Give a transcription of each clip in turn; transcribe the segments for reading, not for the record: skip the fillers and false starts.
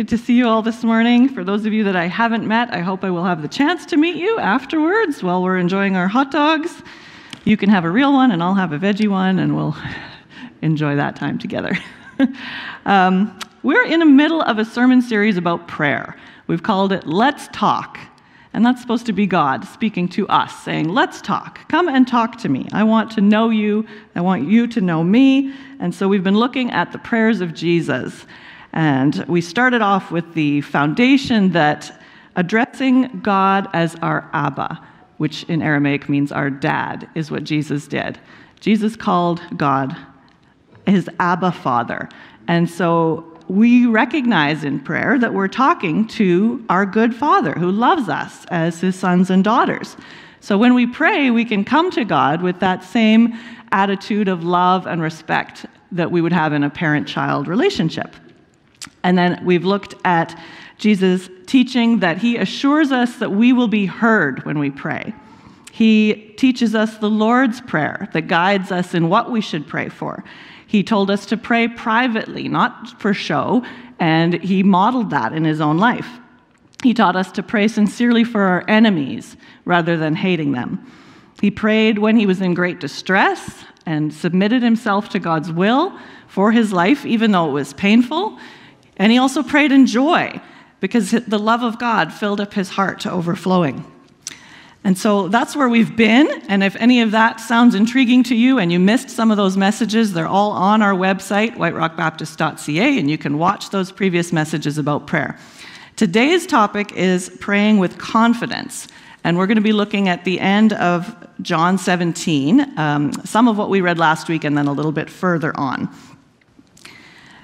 Good to see you all this morning. For those of you that I haven't met, I hope I will have the chance to meet you afterwards while we're enjoying our hot dogs. You can have a real one and I'll have a veggie one, and we'll enjoy that time together. We're in the middle of a sermon series about prayer. We've called it Let's Talk. And that's supposed to be God speaking to us, saying, let's talk. Come and talk to me. I want to know you. I want you to know me. And so we've been looking at the prayers of Jesus. And we started off with the foundation that addressing God as our Abba, which in Aramaic means our dad, is what Jesus did. Jesus called God his Abba Father. And so we recognize in prayer that we're talking to our good Father who loves us as his sons and daughters. So when we pray, we can come to God with that same attitude of love and respect that we would have in a parent-child relationship. And then we've looked at Jesus' teaching that he assures us that we will be heard when we pray. He teaches us the Lord's Prayer that guides us in what we should pray for. He told us to pray privately, not for show, and he modeled that in his own life. He taught us to pray sincerely for our enemies rather than hating them. He prayed when he was in great distress and submitted himself to God's will for his life, even though it was painful. And he also prayed in joy because the love of God filled up his heart to overflowing. And so that's where we've been, and if any of that sounds intriguing to you and you missed some of those messages, they're all on our website, whiterockbaptist.ca, and you can watch those previous messages about prayer. Today's topic is praying with confidence, and we're going to be looking at the end of John 17, some of what we read last week and then a little bit further on.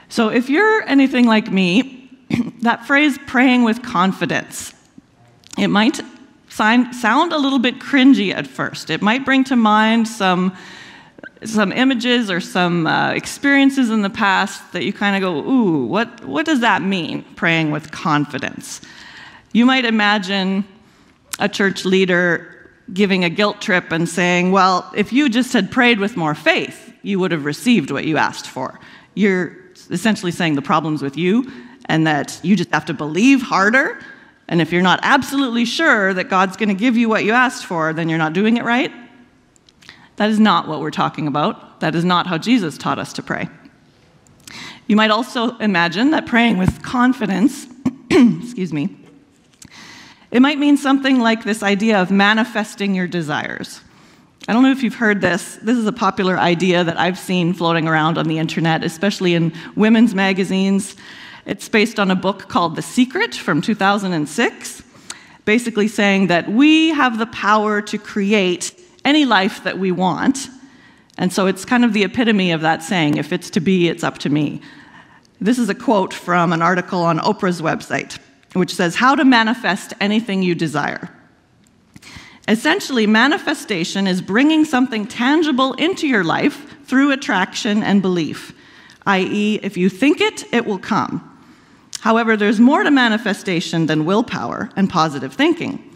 So if you're anything like me, that phrase, praying with confidence, it might sound a little bit cringy at first. It might bring to mind some images or some experiences in the past that you kind of go, ooh, what does that mean, praying with confidence? You might imagine a church leader giving a guilt trip and saying, well, if you just had prayed with more faith, you would have received what you asked for. You're essentially saying the problem's with you and that you just have to believe harder. And if you're not absolutely sure that God's going to give you what you asked for, then you're not doing it right. That is not what we're talking about. That is not how Jesus taught us to pray. You might also imagine that praying with confidence, excuse me, it might mean something like this idea of manifesting your desires. I don't know if you've heard this. This is a popular idea that I've seen floating around on the internet, especially in women's magazines. It's based on a book called The Secret from 2006, basically saying that we have the power to create any life that we want. And so it's kind of the epitome of that saying, if it's to be, it's up to me. This is a quote from an article on Oprah's website, which says, how to manifest anything you desire. Essentially, manifestation is bringing something tangible into your life through attraction and belief, i.e., if you think it, it will come. However, there's more to manifestation than willpower and positive thinking.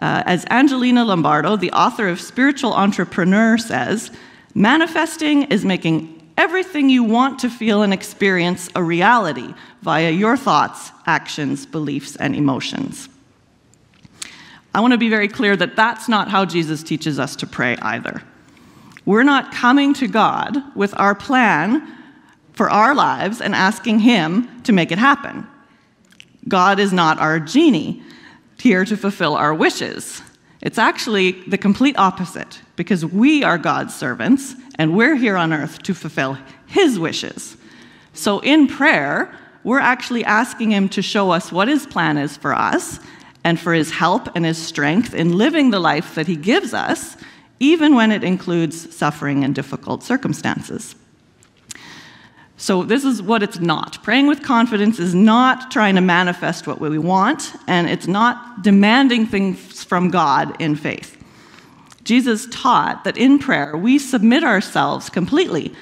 As Angelina Lombardo, the author of Spiritual Entrepreneur, says, manifesting is making everything you want to feel and experience a reality via your thoughts, actions, beliefs, and emotions. I want to be very clear that that's not how Jesus teaches us to pray either. We're not coming to God with our plan for our lives and asking him to make it happen. God is not our genie here to fulfill our wishes. It's actually the complete opposite, because we are God's servants and we're here on earth to fulfill his wishes. So in prayer, we're actually asking him to show us what his plan is for us and for his help and his strength in living the life that he gives us, even when it includes suffering and difficult circumstances. So this is what it's not. Praying with confidence is not trying to manifest what we want, and it's not demanding things from God in faith. Jesus taught that in prayer, we submit ourselves completely.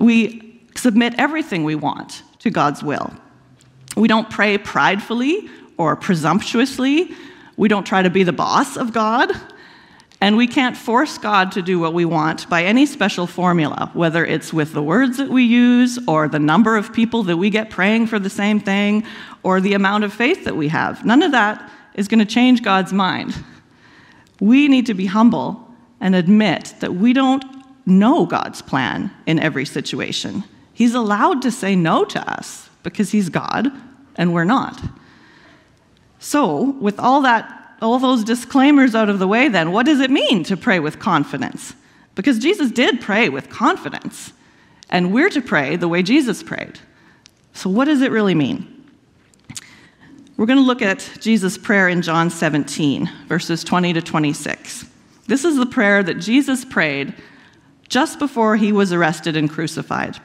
We submit everything we want to God's will. We don't pray pridefully or presumptuously. We don't try to be the boss of God. And we can't force God to do what we want by any special formula, whether it's with the words that we use or the number of people that we get praying for the same thing or the amount of faith that we have. None of that is going to change God's mind. We need to be humble and admit that we don't know God's plan in every situation. He's allowed to say no to us because he's God and we're not. So, with all those disclaimers out of the way then, what does it mean to pray with confidence? Because Jesus did pray with confidence, and we're to pray the way Jesus prayed. So what does it really mean? We're going to look at Jesus' prayer in John 17, verses 20 to 26. This is the prayer that Jesus prayed just before he was arrested and crucified.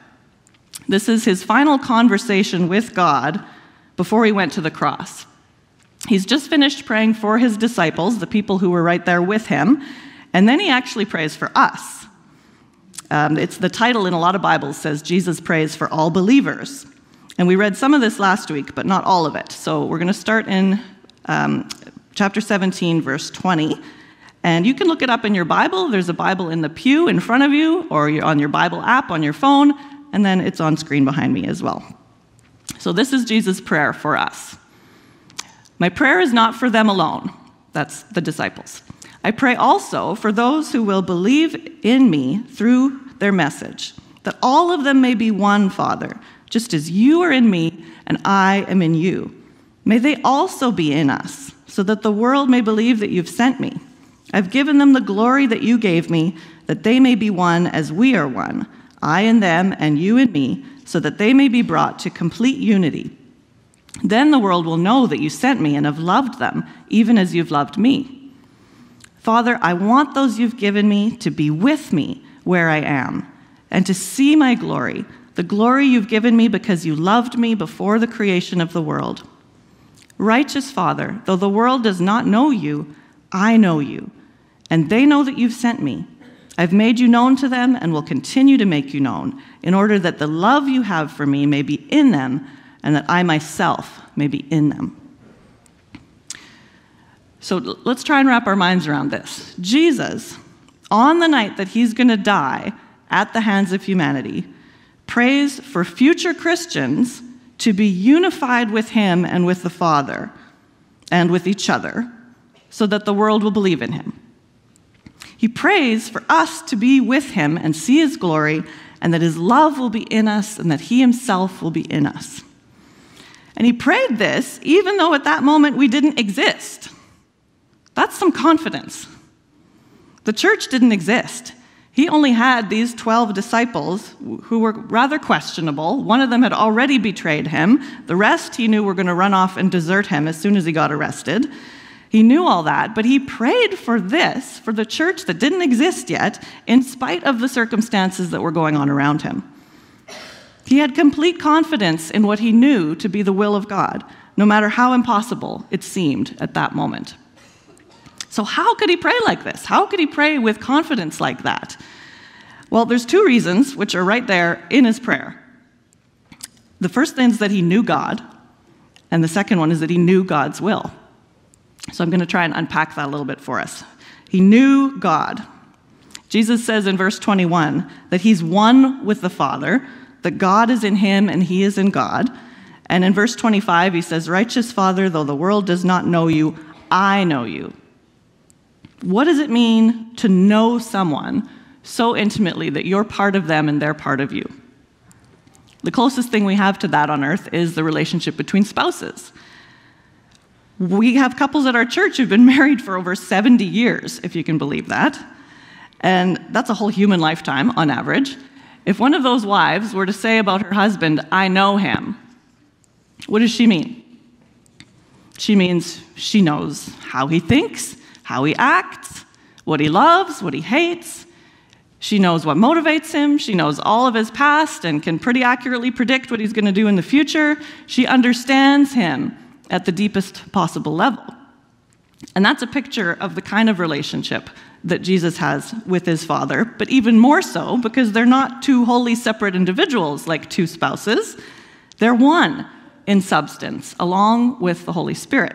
This is his final conversation with God before he went to the cross. He's just finished praying for his disciples, the people who were right there with him, and then he actually prays for us. It's the title in a lot of Bibles says, Jesus prays for all believers. And we read some of this last week, but not all of it. So we're going to start in chapter 17, verse 20. And you can look it up in your Bible. There's a Bible in the pew in front of you, or you're on your Bible app on your phone, and then it's on screen behind me as well. So this is Jesus' prayer for us. My prayer is not for them alone. That's the disciples. I pray also for those who will believe in me through their message, that all of them may be one, Father, just as you are in me and I am in you. May they also be in us, so that the world may believe that you've sent me. I've given them the glory that you gave me, that they may be one as we are one, I in them and you in me, so that they may be brought to complete unity. Then the world will know that you sent me and have loved them, even as you've loved me. Father, I want those you've given me to be with me where I am, and to see my glory, the glory you've given me because you loved me before the creation of the world. Righteous Father, though the world does not know you, I know you, and they know that you've sent me. I've made you known to them and will continue to make you known, in order that the love you have for me may be in them, and that I myself may be in them. So let's try and wrap our minds around this. Jesus, on the night that he's going to die at the hands of humanity, prays for future Christians to be unified with him and with the Father and with each other so that the world will believe in him. He prays for us to be with him and see his glory, and that his love will be in us and that he himself will be in us. And he prayed this even though at that moment we didn't exist. That's some confidence. The church didn't exist. He only had these 12 disciples who were rather questionable. One of them had already betrayed him. The rest he knew were going to run off and desert him as soon as he got arrested. He knew all that, but he prayed for this, for the church that didn't exist yet, in spite of the circumstances that were going on around him. He had complete confidence in what he knew to be the will of God, no matter how impossible it seemed at that moment. So how could he pray like this? How could he pray with confidence like that? Well, there's two reasons, which are right there in his prayer. The first thing is that he knew God, and the second one is that he knew God's will. So I'm going to try and unpack that a little bit for us. He knew God. Jesus says in verse 21 that he's one with the Father, that God is in him and he is in God. And in verse 25, he says, Righteous Father, though the world does not know you, I know you. What does it mean to know someone so intimately that you're part of them and they're part of you? The closest thing we have to that on earth is the relationship between spouses. We have couples at our church who've been married for over 70 years, if you can believe that. And that's a whole human lifetime on average. If one of those wives were to say about her husband, I know him, what does she mean? She means she knows how he thinks, how he acts, what he loves, what he hates. She knows what motivates him. She knows all of his past and can pretty accurately predict what he's going to do in the future. She understands him at the deepest possible level. And that's a picture of the kind of relationship that Jesus has with his Father, but even more so because they're not two wholly separate individuals like two spouses. They're one in substance, along with the Holy Spirit.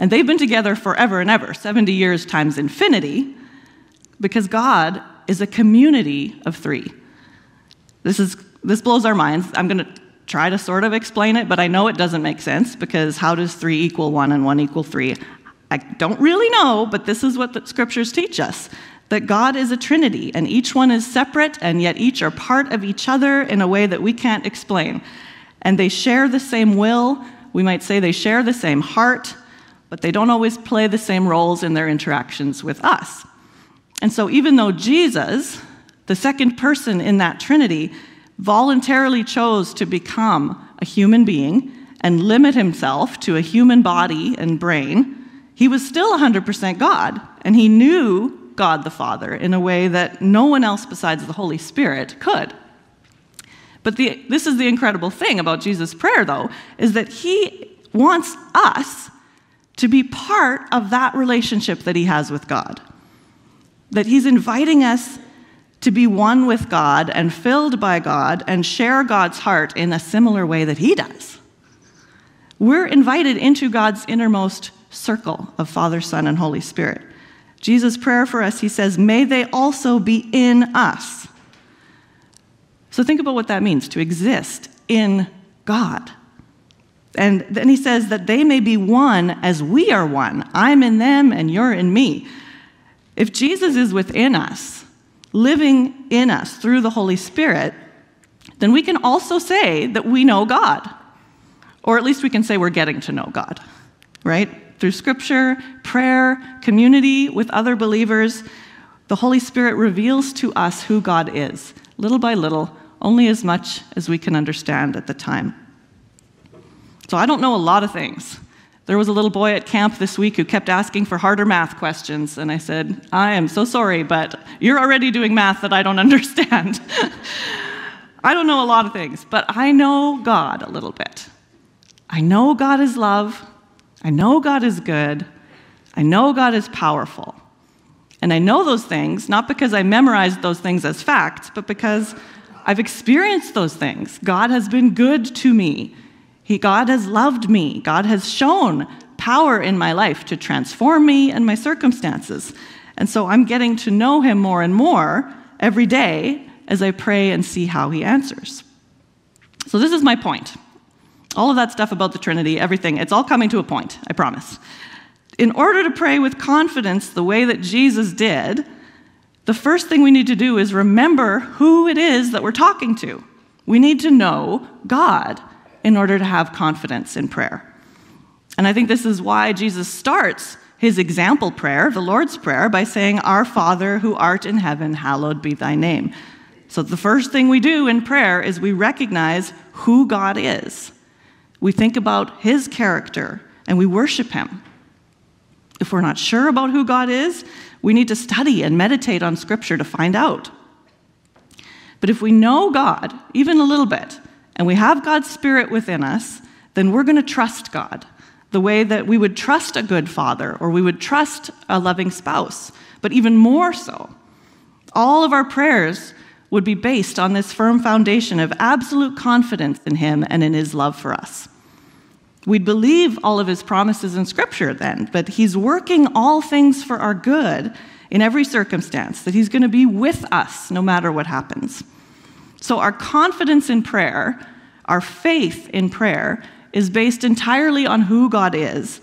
And they've been together forever and ever, 70 years times infinity, because God is a community of three. This blows our minds. I'm going to try to sort of explain it, but I know it doesn't make sense, because how does 3 equal 1 and 1 equal 3? I don't really know, but this is what the scriptures teach us, that God is a Trinity, and each one is separate, and yet each are part of each other in a way that we can't explain. And they share the same will. We might say they share the same heart, but they don't always play the same roles in their interactions with us. And so even though Jesus, the second person in that Trinity, voluntarily chose to become a human being and limit himself to a human body and brain, he was still 100% God, and he knew God the Father in a way that no one else besides the Holy Spirit could. But this is the incredible thing about Jesus' prayer, though, is that he wants us to be part of that relationship that he has with God, that he's inviting us to be one with God and filled by God and share God's heart in a similar way that he does. We're invited into God's innermost circle of Father, Son, and Holy Spirit. Jesus' prayer for us, he says, may they also be in us. So think about what that means, to exist in God. And then he says that they may be one as we are one. I'm in them and you're in me. If Jesus is within us, living in us through the Holy Spirit, then we can also say that we know God. Or at least we can say we're getting to know God, right? Through scripture, prayer, community with other believers, the Holy Spirit reveals to us who God is, little by little, only as much as we can understand at the time. So I don't know a lot of things. There was a little boy at camp this week who kept asking for harder math questions, and I said, I am so sorry, but you're already doing math that I don't understand. I don't know a lot of things, but I know God a little bit. I know God is love. I know God is good. I know God is powerful. And I know those things, not because I memorized those things as facts, but because I've experienced those things. God has been good to me. God has loved me. God has shown power in my life to transform me and my circumstances. And so I'm getting to know him more and more every day as I pray and see how he answers. So this is my point. All of that stuff about the Trinity, everything, it's all coming to a point, I promise. In order to pray with confidence the way that Jesus did, the first thing we need to do is remember who it is that we're talking to. We need to know God in order to have confidence in prayer. And I think this is why Jesus starts his example prayer, the Lord's Prayer, by saying, Our Father who art in heaven, hallowed be thy name. So the first thing we do in prayer is we recognize who God is. We think about his character, and we worship him. If we're not sure about who God is, we need to study and meditate on Scripture to find out. But if we know God, even a little bit, and we have God's Spirit within us, then we're going to trust God the way that we would trust a good father or we would trust a loving spouse, but even more so. All of our prayers would be based on this firm foundation of absolute confidence in him and in his love for us. We'd believe all of his promises in Scripture then, but he's working all things for our good in every circumstance, that he's going to be with us no matter what happens. So our confidence in prayer, our faith in prayer, is based entirely on who God is,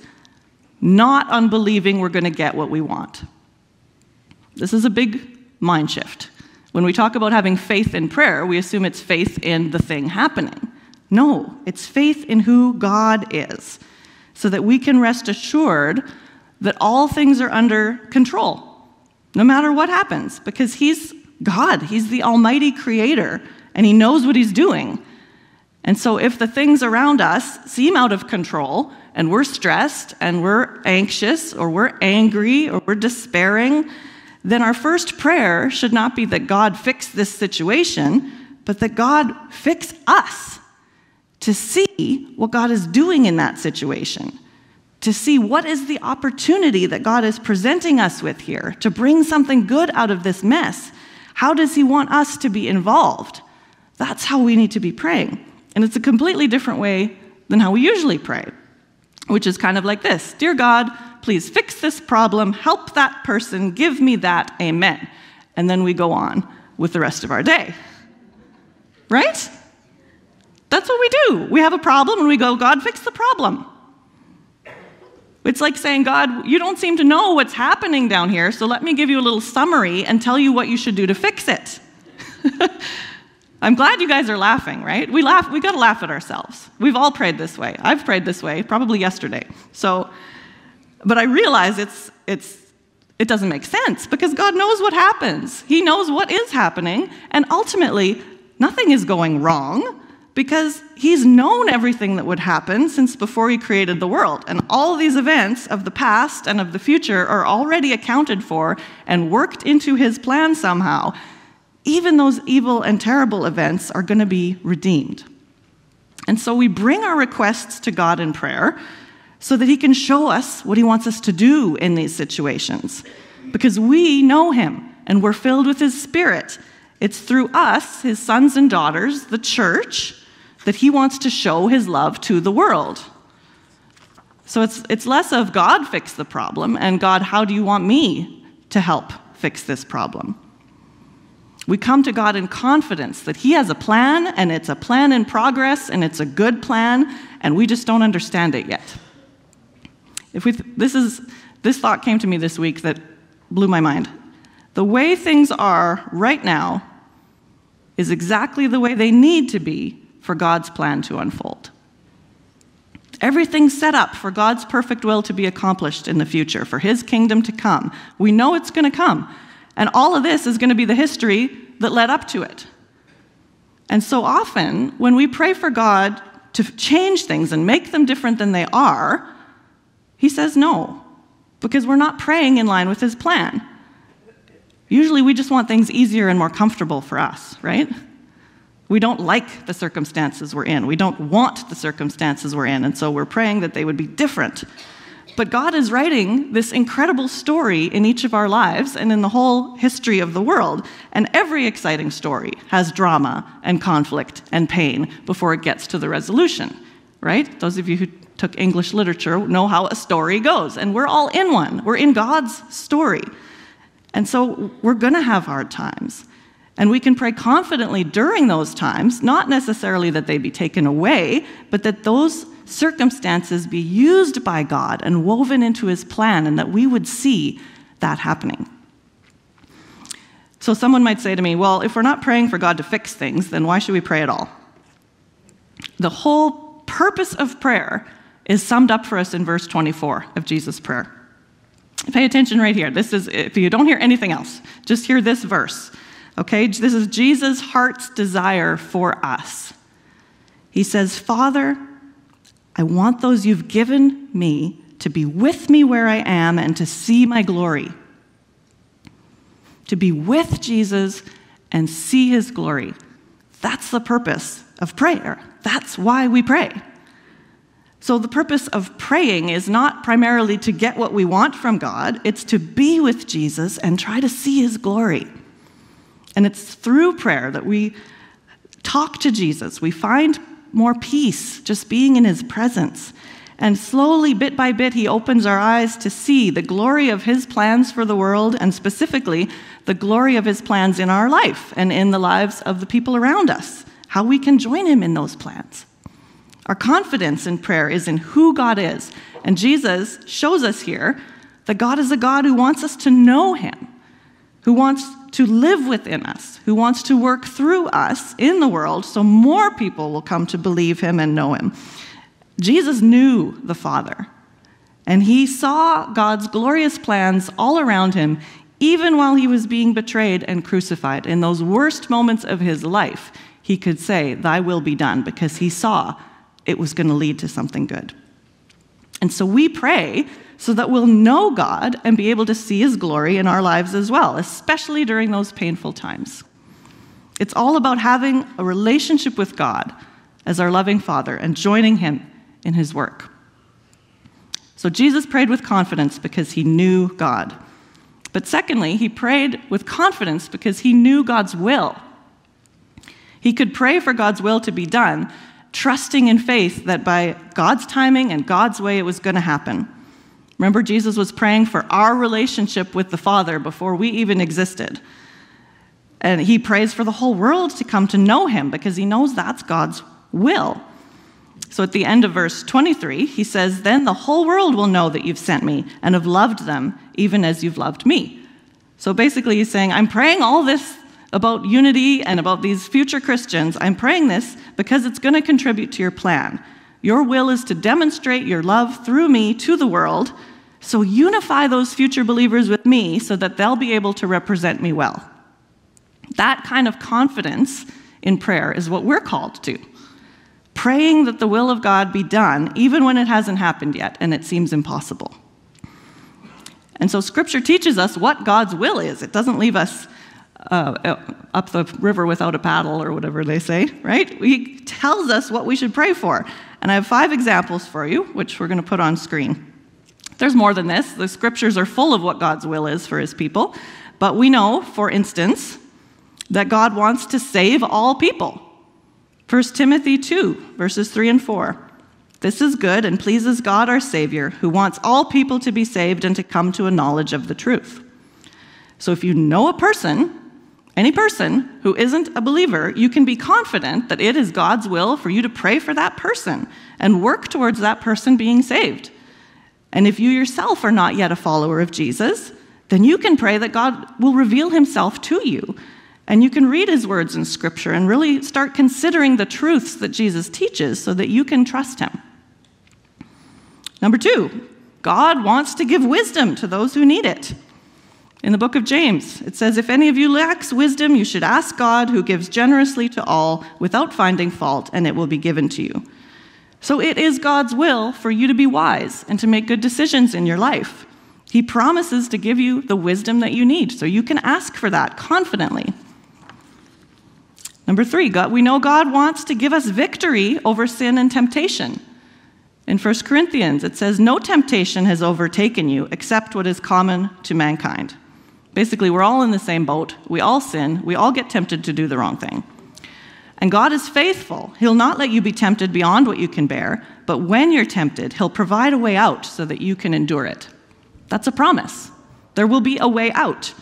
not on believing we're going to get what we want. This is a big mind shift. When we talk about having faith in prayer, we assume it's faith in the thing happening. No, it's faith in who God is, so that we can rest assured that all things are under control, no matter what happens, because he's God, he's the almighty creator, and he knows what he's doing. And so if the things around us seem out of control, and we're stressed, and we're anxious, or we're angry, or we're despairing, then our first prayer should not be that God fix this situation, but that God fix us to see what God is doing in that situation, to see what is the opportunity that God is presenting us with here, to bring something good out of this mess. How does he want us to be involved? That's how we need to be praying. And it's a completely different way than how we usually pray. which is kind of like this. Dear God, please fix this problem, help that person, give me that, amen. And then we go on with the rest of our day. Right? That's what we do. We have a problem and we go, God, fix the problem. It's like saying, God, you don't seem to know what's happening down here, so let me give you a little summary and tell you what you should do to fix it. I'm glad you guys are laughing, right? We got to laugh at ourselves. We've all prayed this way. I've prayed this way probably yesterday. So, but I realize it doesn't make sense because God knows what happens. He knows what is happening, and ultimately, nothing is going wrong because he's known everything that would happen since before he created the world. And all these events of the past and of the future are already accounted for and worked into his plan somehow. Even those evil and terrible events are going to be redeemed. And so we bring our requests to God in prayer so that he can show us what he wants us to do in these situations. Because we know him and we're filled with his Spirit. It's through us, his sons and daughters, the church, that he wants to show his love to the world. So it's less of God fix the problem and God, how do you want me to help fix this problem? We come to God in confidence that he has a plan, and it's a plan in progress, and it's a good plan, and we just don't understand it yet. This thought came to me this week that blew my mind. The way things are right now is exactly the way they need to be for God's plan to unfold. Everything's set up for God's perfect will to be accomplished in the future, for his kingdom to come. We know it's going to come. And all of this is going to be the history that led up to it. And so often, when we pray for God to change things and make them different than they are, he says no, because we're not praying in line with his plan. Usually, we just want things easier and more comfortable for us, right? We don't like the circumstances we're in. We don't want the circumstances we're in, and so we're praying that they would be different. But God is writing this incredible story in each of our lives and in the whole history of the world. And every exciting story has drama and conflict and pain before it gets to the resolution, right? Those of you who took English literature know how a story goes. And we're all in one. We're in God's story. And so we're going to have hard times. And we can pray confidently during those times, not necessarily that they be taken away, but that those circumstances be used by God and woven into his plan, and that we would see that happening. So someone might say to me, well, if we're not praying for God to fix things, then why should we pray at all? The whole purpose of prayer is summed up for us in verse 24 of Jesus' prayer. Pay attention right here. This is, if you don't hear anything else, just hear this verse. Okay, this is Jesus' heart's desire for us. He says, Father, I want those you've given me to be with me where I am and to see my glory. To be with Jesus and see his glory. That's the purpose of prayer. That's why we pray. So the purpose of praying is not primarily to get what we want from God. It's to be with Jesus and try to see his glory. And it's through prayer that we talk to Jesus. We find more peace, just being in his presence. And slowly, bit by bit, he opens our eyes to see the glory of his plans for the world, and specifically, the glory of his plans in our life and in the lives of the people around us, how we can join him in those plans. Our confidence in prayer is in who God is. And Jesus shows us here that God is a God who wants us to know him, who wants to live within us, who wants to work through us in the world so more people will come to believe him and know him. Jesus knew the Father, and he saw God's glorious plans all around him, even while he was being betrayed and crucified. In those worst moments of his life, he could say, "Thy will be done," because he saw it was going to lead to something good. And so we pray so that we'll know God and be able to see his glory in our lives as well, especially during those painful times. It's all about having a relationship with God as our loving Father and joining him in his work. So Jesus prayed with confidence because he knew God. But secondly, he prayed with confidence because he knew God's will. He could pray for God's will to be done trusting in faith that by God's timing and God's way it was going to happen. Remember, Jesus was praying for our relationship with the Father before we even existed. And he prays for the whole world to come to know him because he knows that's God's will. So at the end of verse 23, he says, "Then the whole world will know that you've sent me and have loved them even as you've loved me." So basically he's saying, I'm praying all this about unity and about these future Christians. I'm praying this because it's going to contribute to your plan. Your will is to demonstrate your love through me to the world. So unify those future believers with me so that they'll be able to represent me well. That kind of confidence in prayer is what we're called to. Praying that the will of God be done, even when it hasn't happened yet and it seems impossible. And so Scripture teaches us what God's will is. It doesn't leave us up the river without a paddle or whatever they say, right? He tells us what we should pray for. And I have 5 examples for you, which we're going to put on screen. There's more than this. The Scriptures are full of what God's will is for his people. But we know, for instance, that God wants to save all people. 1 Timothy 2, verses 3 and 4. "This is good and pleases God our Savior, who wants all people to be saved and to come to a knowledge of the truth." So if you know a person, any person who isn't a believer, you can be confident that it is God's will for you to pray for that person and work towards that person being saved. And if you yourself are not yet a follower of Jesus, then you can pray that God will reveal himself to you. And you can read his words in Scripture and really start considering the truths that Jesus teaches so that you can trust him. Number 2, God wants to give wisdom to those who need it. In the book of James, it says, "If any of you lacks wisdom, you should ask God, who gives generously to all without finding fault, and it will be given to you." So it is God's will for you to be wise and to make good decisions in your life. He promises to give you the wisdom that you need, so you can ask for that confidently. Number 3, we know God wants to give us victory over sin and temptation. In 1 Corinthians, it says, "No temptation has overtaken you except what is common to mankind." Basically, we're all in the same boat. We all sin. We all get tempted to do the wrong thing. And God is faithful. He'll not let you be tempted beyond what you can bear, but when you're tempted, he'll provide a way out so that you can endure it. That's a promise. There will be a way out.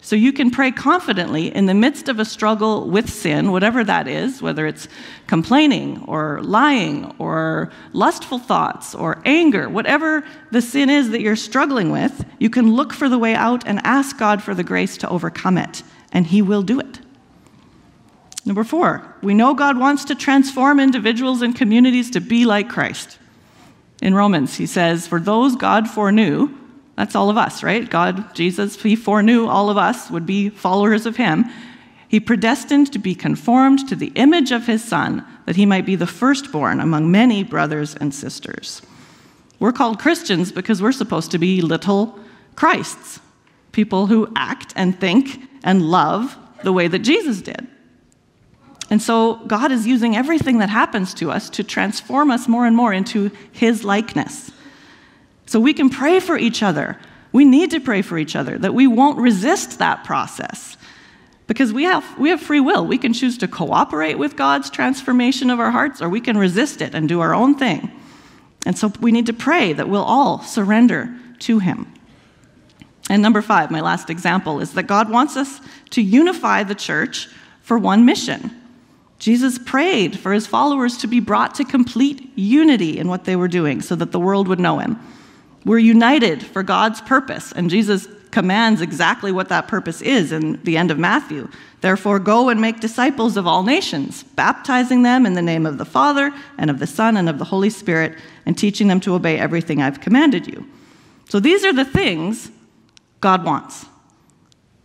So you can pray confidently in the midst of a struggle with sin, whatever that is, whether it's complaining or lying or lustful thoughts or anger, whatever the sin is that you're struggling with, you can look for the way out and ask God for the grace to overcome it, and he will do it. Number 4, we know God wants to transform individuals and communities to be like Christ. In Romans, he says, "For those God foreknew," that's all of us, right? God, Jesus, he foreknew all of us would be followers of him. "He predestined to be conformed to the image of his Son, that he might be the firstborn among many brothers and sisters." We're called Christians because we're supposed to be little Christs, people who act and think and love the way that Jesus did. And so God is using everything that happens to us to transform us more and more into his likeness. So we can pray for each other. We need to pray for each other, that we won't resist that process. Because we have free will. We can choose to cooperate with God's transformation of our hearts, or we can resist it and do our own thing. And so we need to pray that we'll all surrender to him. And number 5, my last example, is that God wants us to unify the church for one mission. Jesus prayed for his followers to be brought to complete unity in what they were doing so that the world would know him. We're united for God's purpose, and Jesus commands exactly what that purpose is in the end of Matthew. "Therefore, go and make disciples of all nations, baptizing them in the name of the Father and of the Son and of the Holy Spirit, and teaching them to obey everything I've commanded you." So these are the things God wants.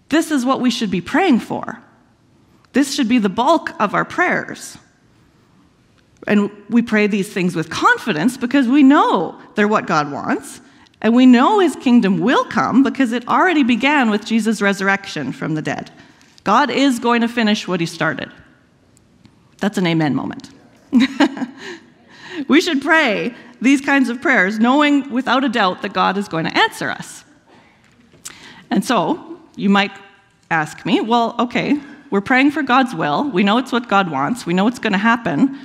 This is what we should be praying for. This should be the bulk of our prayers. And we pray these things with confidence because we know they're what God wants, and we know his kingdom will come because it already began with Jesus' resurrection from the dead. God is going to finish what he started. That's an amen moment. We should pray these kinds of prayers knowing without a doubt that God is going to answer us. And so you might ask me, well, okay, we're praying for God's will. We know it's what God wants. We know it's going to happen.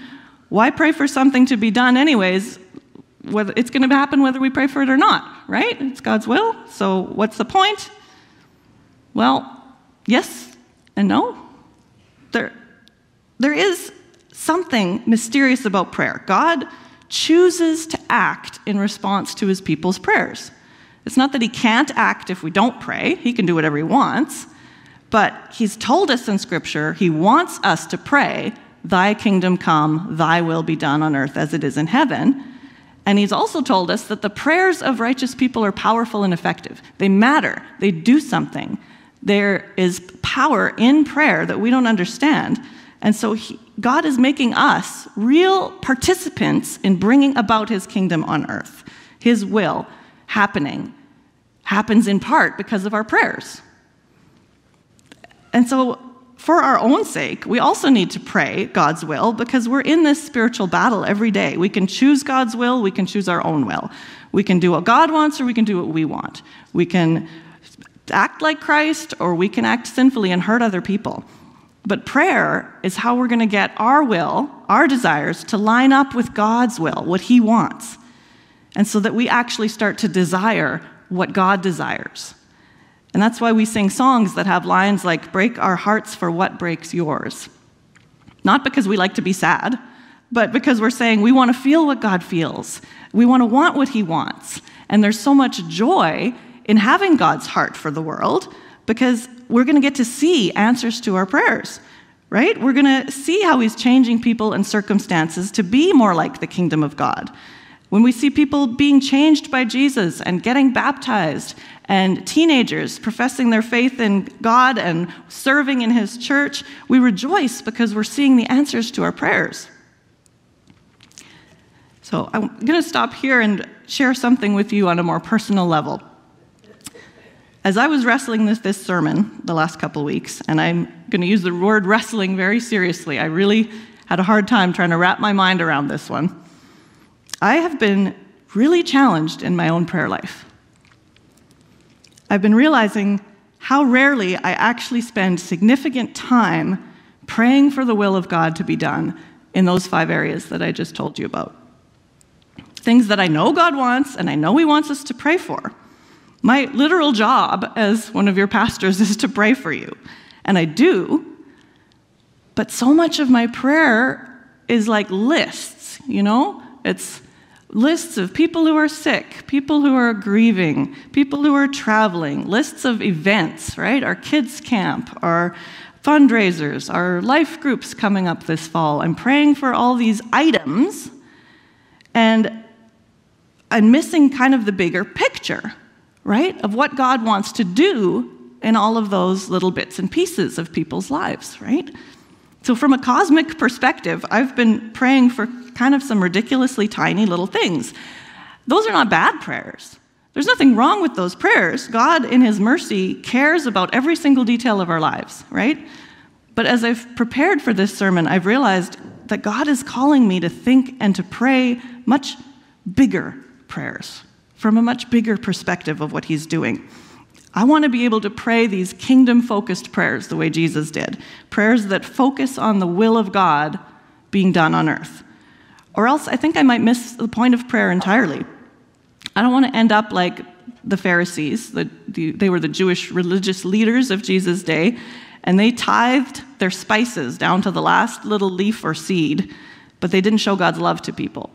Why pray for something to be done anyways? Whether it's going to happen whether we pray for it or not, right? It's God's will, so what's the point? Well, yes and no. There is something mysterious about prayer. God chooses to act in response to his people's prayers. It's not that he can't act if we don't pray. He can do whatever he wants. But he's told us in Scripture he wants us to pray, thy kingdom come, thy will be done on earth as it is in heaven. And he's also told us that the prayers of righteous people are powerful and effective. They matter. They do something. There is power in prayer that we don't understand. And so God is making us real participants in bringing about his kingdom on earth. His will happens in part because of our prayers. And so for our own sake, we also need to pray God's will because we're in this spiritual battle every day. We can choose God's will. We can choose our own will. We can do what God wants or we can do what we want. We can act like Christ or we can act sinfully and hurt other people. But prayer is how we're going to get our will, our desires, to line up with God's will, what he wants. And so that we actually start to desire what God desires. And that's why we sing songs that have lines like, break our hearts for what breaks yours. Not because we like to be sad, but because we're saying we want to feel what God feels. We want to want what he wants. And there's so much joy in having God's heart for the world because we're going to get to see answers to our prayers, right? We're going to see how he's changing people and circumstances to be more like the kingdom of God. When we see people being changed by Jesus and getting baptized and teenagers professing their faith in God and serving in his church, we rejoice because we're seeing the answers to our prayers. So I'm going to stop here and share something with you on a more personal level. As I was wrestling with this sermon the last couple of weeks, and I'm going to use the word wrestling very seriously, I really had a hard time trying to wrap my mind around this one. I have been really challenged in my own prayer life. I've been realizing how rarely I actually spend significant time praying for the will of God to be done in those 5 areas that I just told you about. Things that I know God wants and I know he wants us to pray for. My literal job as one of your pastors is to pray for you, and I do, but so much of my prayer is like lists, you know? It's lists of people who are sick, people who are grieving, people who are traveling, lists of events, right? Our kids' camp, our fundraisers, our life groups coming up this fall. I'm praying for all these items, and I'm missing kind of the bigger picture, right, of what God wants to do in all of those little bits and pieces of people's lives, right? So from a cosmic perspective, I've been praying for kind of some ridiculously tiny little things. Those are not bad prayers. There's nothing wrong with those prayers. God, in his mercy, cares about every single detail of our lives, right? But as I've prepared for this sermon, I've realized that God is calling me to think and to pray much bigger prayers from a much bigger perspective of what he's doing. I want to be able to pray these kingdom-focused prayers the way Jesus did, prayers that focus on the will of God being done on earth. Or else I think I might miss the point of prayer entirely. I don't want to end up like the Pharisees. They were the Jewish religious leaders of Jesus' day, and they tithed their spices down to the last little leaf or seed, but they didn't show God's love to people.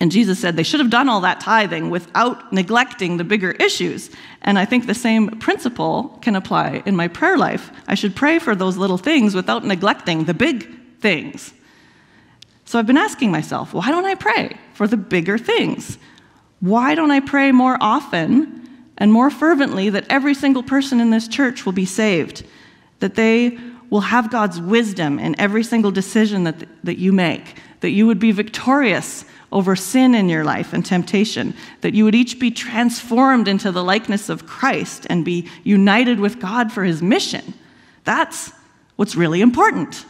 And Jesus said they should have done all that tithing without neglecting the bigger issues. And I think the same principle can apply in my prayer life. I should pray for those little things without neglecting the big things. So I've been asking myself, why don't I pray for the bigger things? Why don't I pray more often and more fervently that every single person in this church will be saved, that they will have God's wisdom in every single decision that you make, that you would be victorious over sin in your life and temptation, that you would each be transformed into the likeness of Christ and be united with God for his mission. That's what's really important.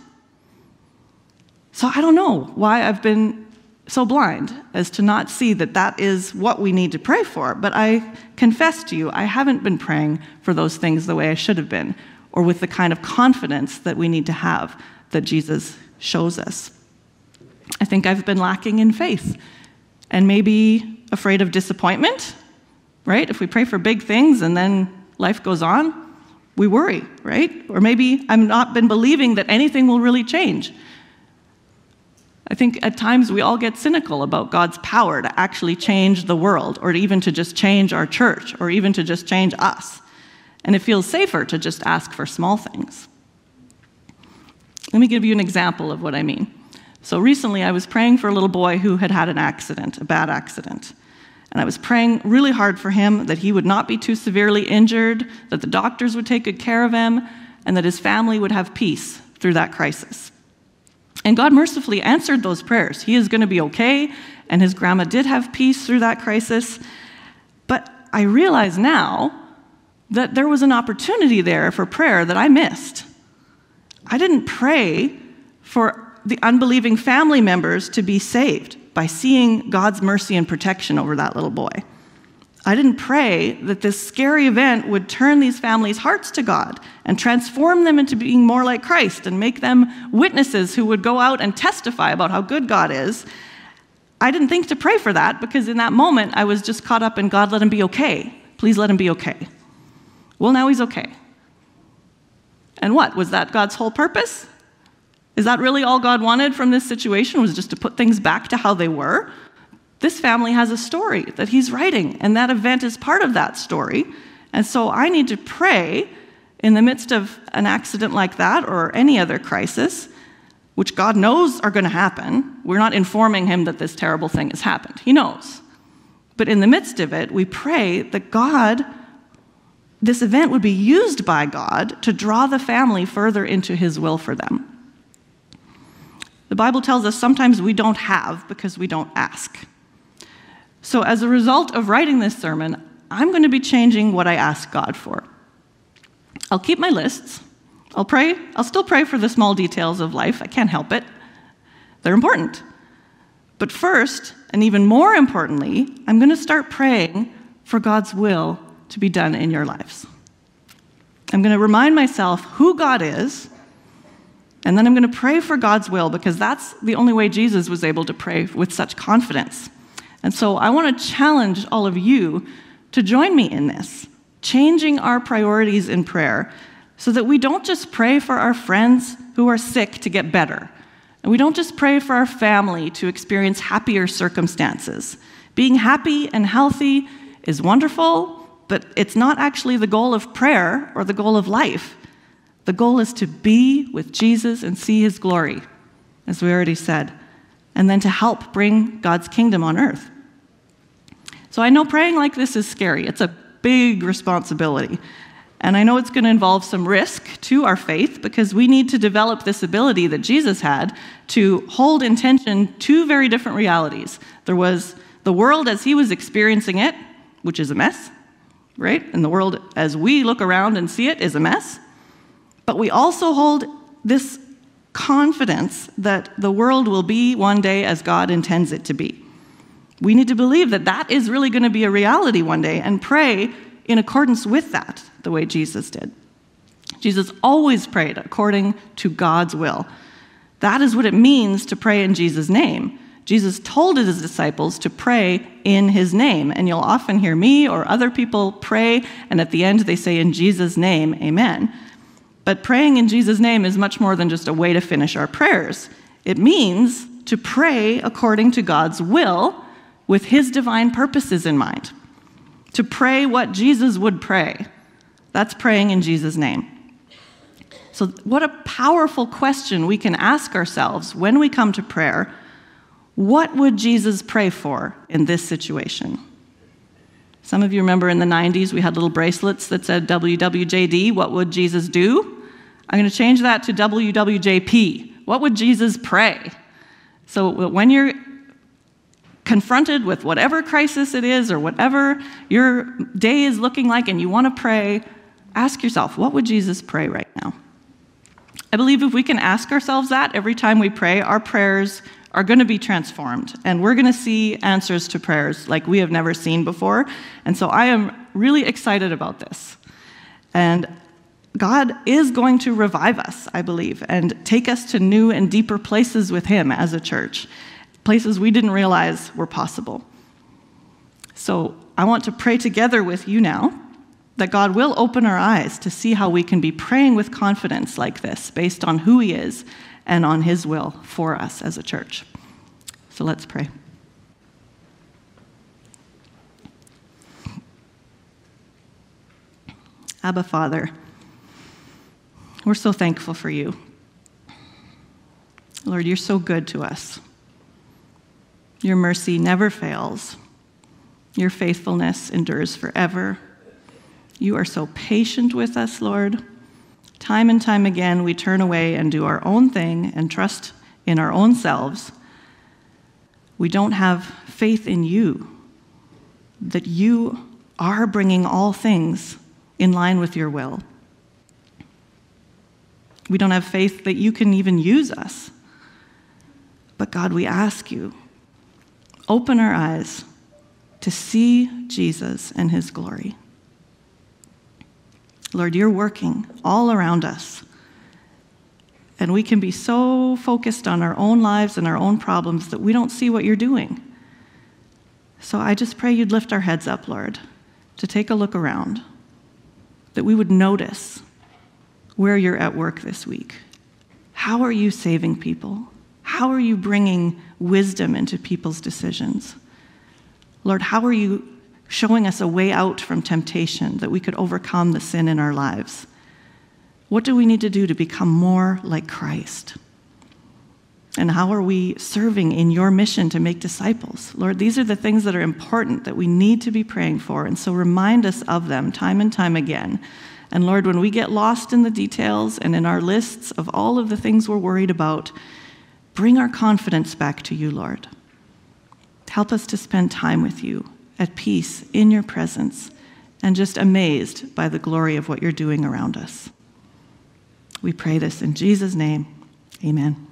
So I don't know why I've been so blind as to not see that that is what we need to pray for, but I confess to you, I haven't been praying for those things the way I should have been, or with the kind of confidence that we need to have that Jesus shows us. I think I've been lacking in faith and maybe afraid of disappointment, right? If we pray for big things and then life goes on, we worry, right? Or maybe I've not been believing that anything will really change. I think at times we all get cynical about God's power to actually change the world, or even to just change our church, or even to just change us. And it feels safer to just ask for small things. Let me give you an example of what I mean. So recently I was praying for a little boy who had had an accident, a bad accident. And I was praying really hard for him, that he would not be too severely injured, that the doctors would take good care of him, and that his family would have peace through that crisis. And God mercifully answered those prayers. He is going to be okay, and his grandma did have peace through that crisis. But I realize now that there was an opportunity there for prayer that I missed. I didn't pray for the unbelieving family members to be saved by seeing God's mercy and protection over that little boy. I didn't pray that this scary event would turn these families' hearts to God and transform them into being more like Christ and make them witnesses who would go out and testify about how good God is. I didn't think to pray for that, because in that moment I was just caught up in, God, let him be okay. Please let him be okay. Well, now he's okay. And what? Was that God's whole purpose? Is that really all God wanted from this situation, was just to put things back to how they were? This family has a story that he's writing, and that event is part of that story. And so I need to pray in the midst of an accident like that, or any other crisis, which God knows are going to happen. We're not informing him that this terrible thing has happened. He knows. But in the midst of it, we pray that God, this event would be used by God to draw the family further into his will for them. The Bible tells us sometimes we don't have because we don't ask. So as a result of writing this sermon, I'm going to be changing what I ask God for. I'll keep my lists. I'll pray. I'll still pray for the small details of life. I can't help it. They're important. But first, and even more importantly, I'm going to start praying for God's will to be done in your lives. I'm going to remind myself who God is, and then I'm going to pray for God's will, because that's the only way Jesus was able to pray with such confidence. And so I want to challenge all of you to join me in this, changing our priorities in prayer so that we don't just pray for our friends who are sick to get better, and we don't just pray for our family to experience happier circumstances. Being happy and healthy is wonderful, but it's not actually the goal of prayer or the goal of life. The goal is to be with Jesus and see his glory, as we already said, and then to help bring God's kingdom on earth. So I know praying like this is scary. It's a big responsibility. And I know it's going to involve some risk to our faith, because we need to develop this ability that Jesus had to hold in tension two very different realities. There was the world as he was experiencing it, which is a mess, right? And the world as we look around and see it is a mess. But we also hold this confidence that the world will be one day as God intends it to be. We need to believe that that is really going to be a reality one day, and pray in accordance with that, the way Jesus did. Jesus always prayed according to God's will. That is what it means to pray in Jesus' name. Jesus told his disciples to pray in his name, and you'll often hear me or other people pray, and at the end they say, in Jesus' name, amen. But praying in Jesus' name is much more than just a way to finish our prayers. It means to pray according to God's will with his divine purposes in mind, to pray what Jesus would pray. That's praying in Jesus' name. So what a powerful question we can ask ourselves when we come to prayer. What would Jesus pray for in this situation? Some of you remember in the 90s, we had little bracelets that said WWJD, what would Jesus do? I'm going to change that to WWJP, what would Jesus pray? So when you're confronted with whatever crisis it is, or whatever your day is looking like and you want to pray, ask yourself, what would Jesus pray right now? I believe if we can ask ourselves that every time we pray, our prayers are going to be transformed, and we're going to see answers to prayers like we have never seen before. And so I am really excited about this. And God is going to revive us, I believe, and take us to new and deeper places with Him as a church, places we didn't realize were possible. So I want to pray together with you now that God will open our eyes to see how we can be praying with confidence like this, based on who He is and on His will for us as a church. So let's pray. Abba, Father, we're so thankful for You. Lord, You're so good to us. Your mercy never fails. Your faithfulness endures forever. You are so patient with us, Lord. Time and time again, we turn away and do our own thing and trust in our own selves. We don't have faith in You, that You are bringing all things in line with Your will. We don't have faith that You can even use us. But God, we ask You, open our eyes to see Jesus and His glory. Lord, You're working all around us. And we can be so focused on our own lives and our own problems that we don't see what You're doing. So I just pray You'd lift our heads up, Lord, to take a look around, that we would notice where You're at work this week. How are You saving people? How are You bringing wisdom into people's decisions? Lord, how are You showing us a way out from temptation that we could overcome the sin in our lives? What do we need to do to become more like Christ? And how are we serving in Your mission to make disciples? Lord, these are the things that are important that we need to be praying for, and so remind us of them time and time again. And Lord, when we get lost in the details and in our lists of all of the things we're worried about, bring our confidence back to You, Lord. Help us to spend time with You, at peace in Your presence, and just amazed by the glory of what You're doing around us. We pray this in Jesus' name. Amen.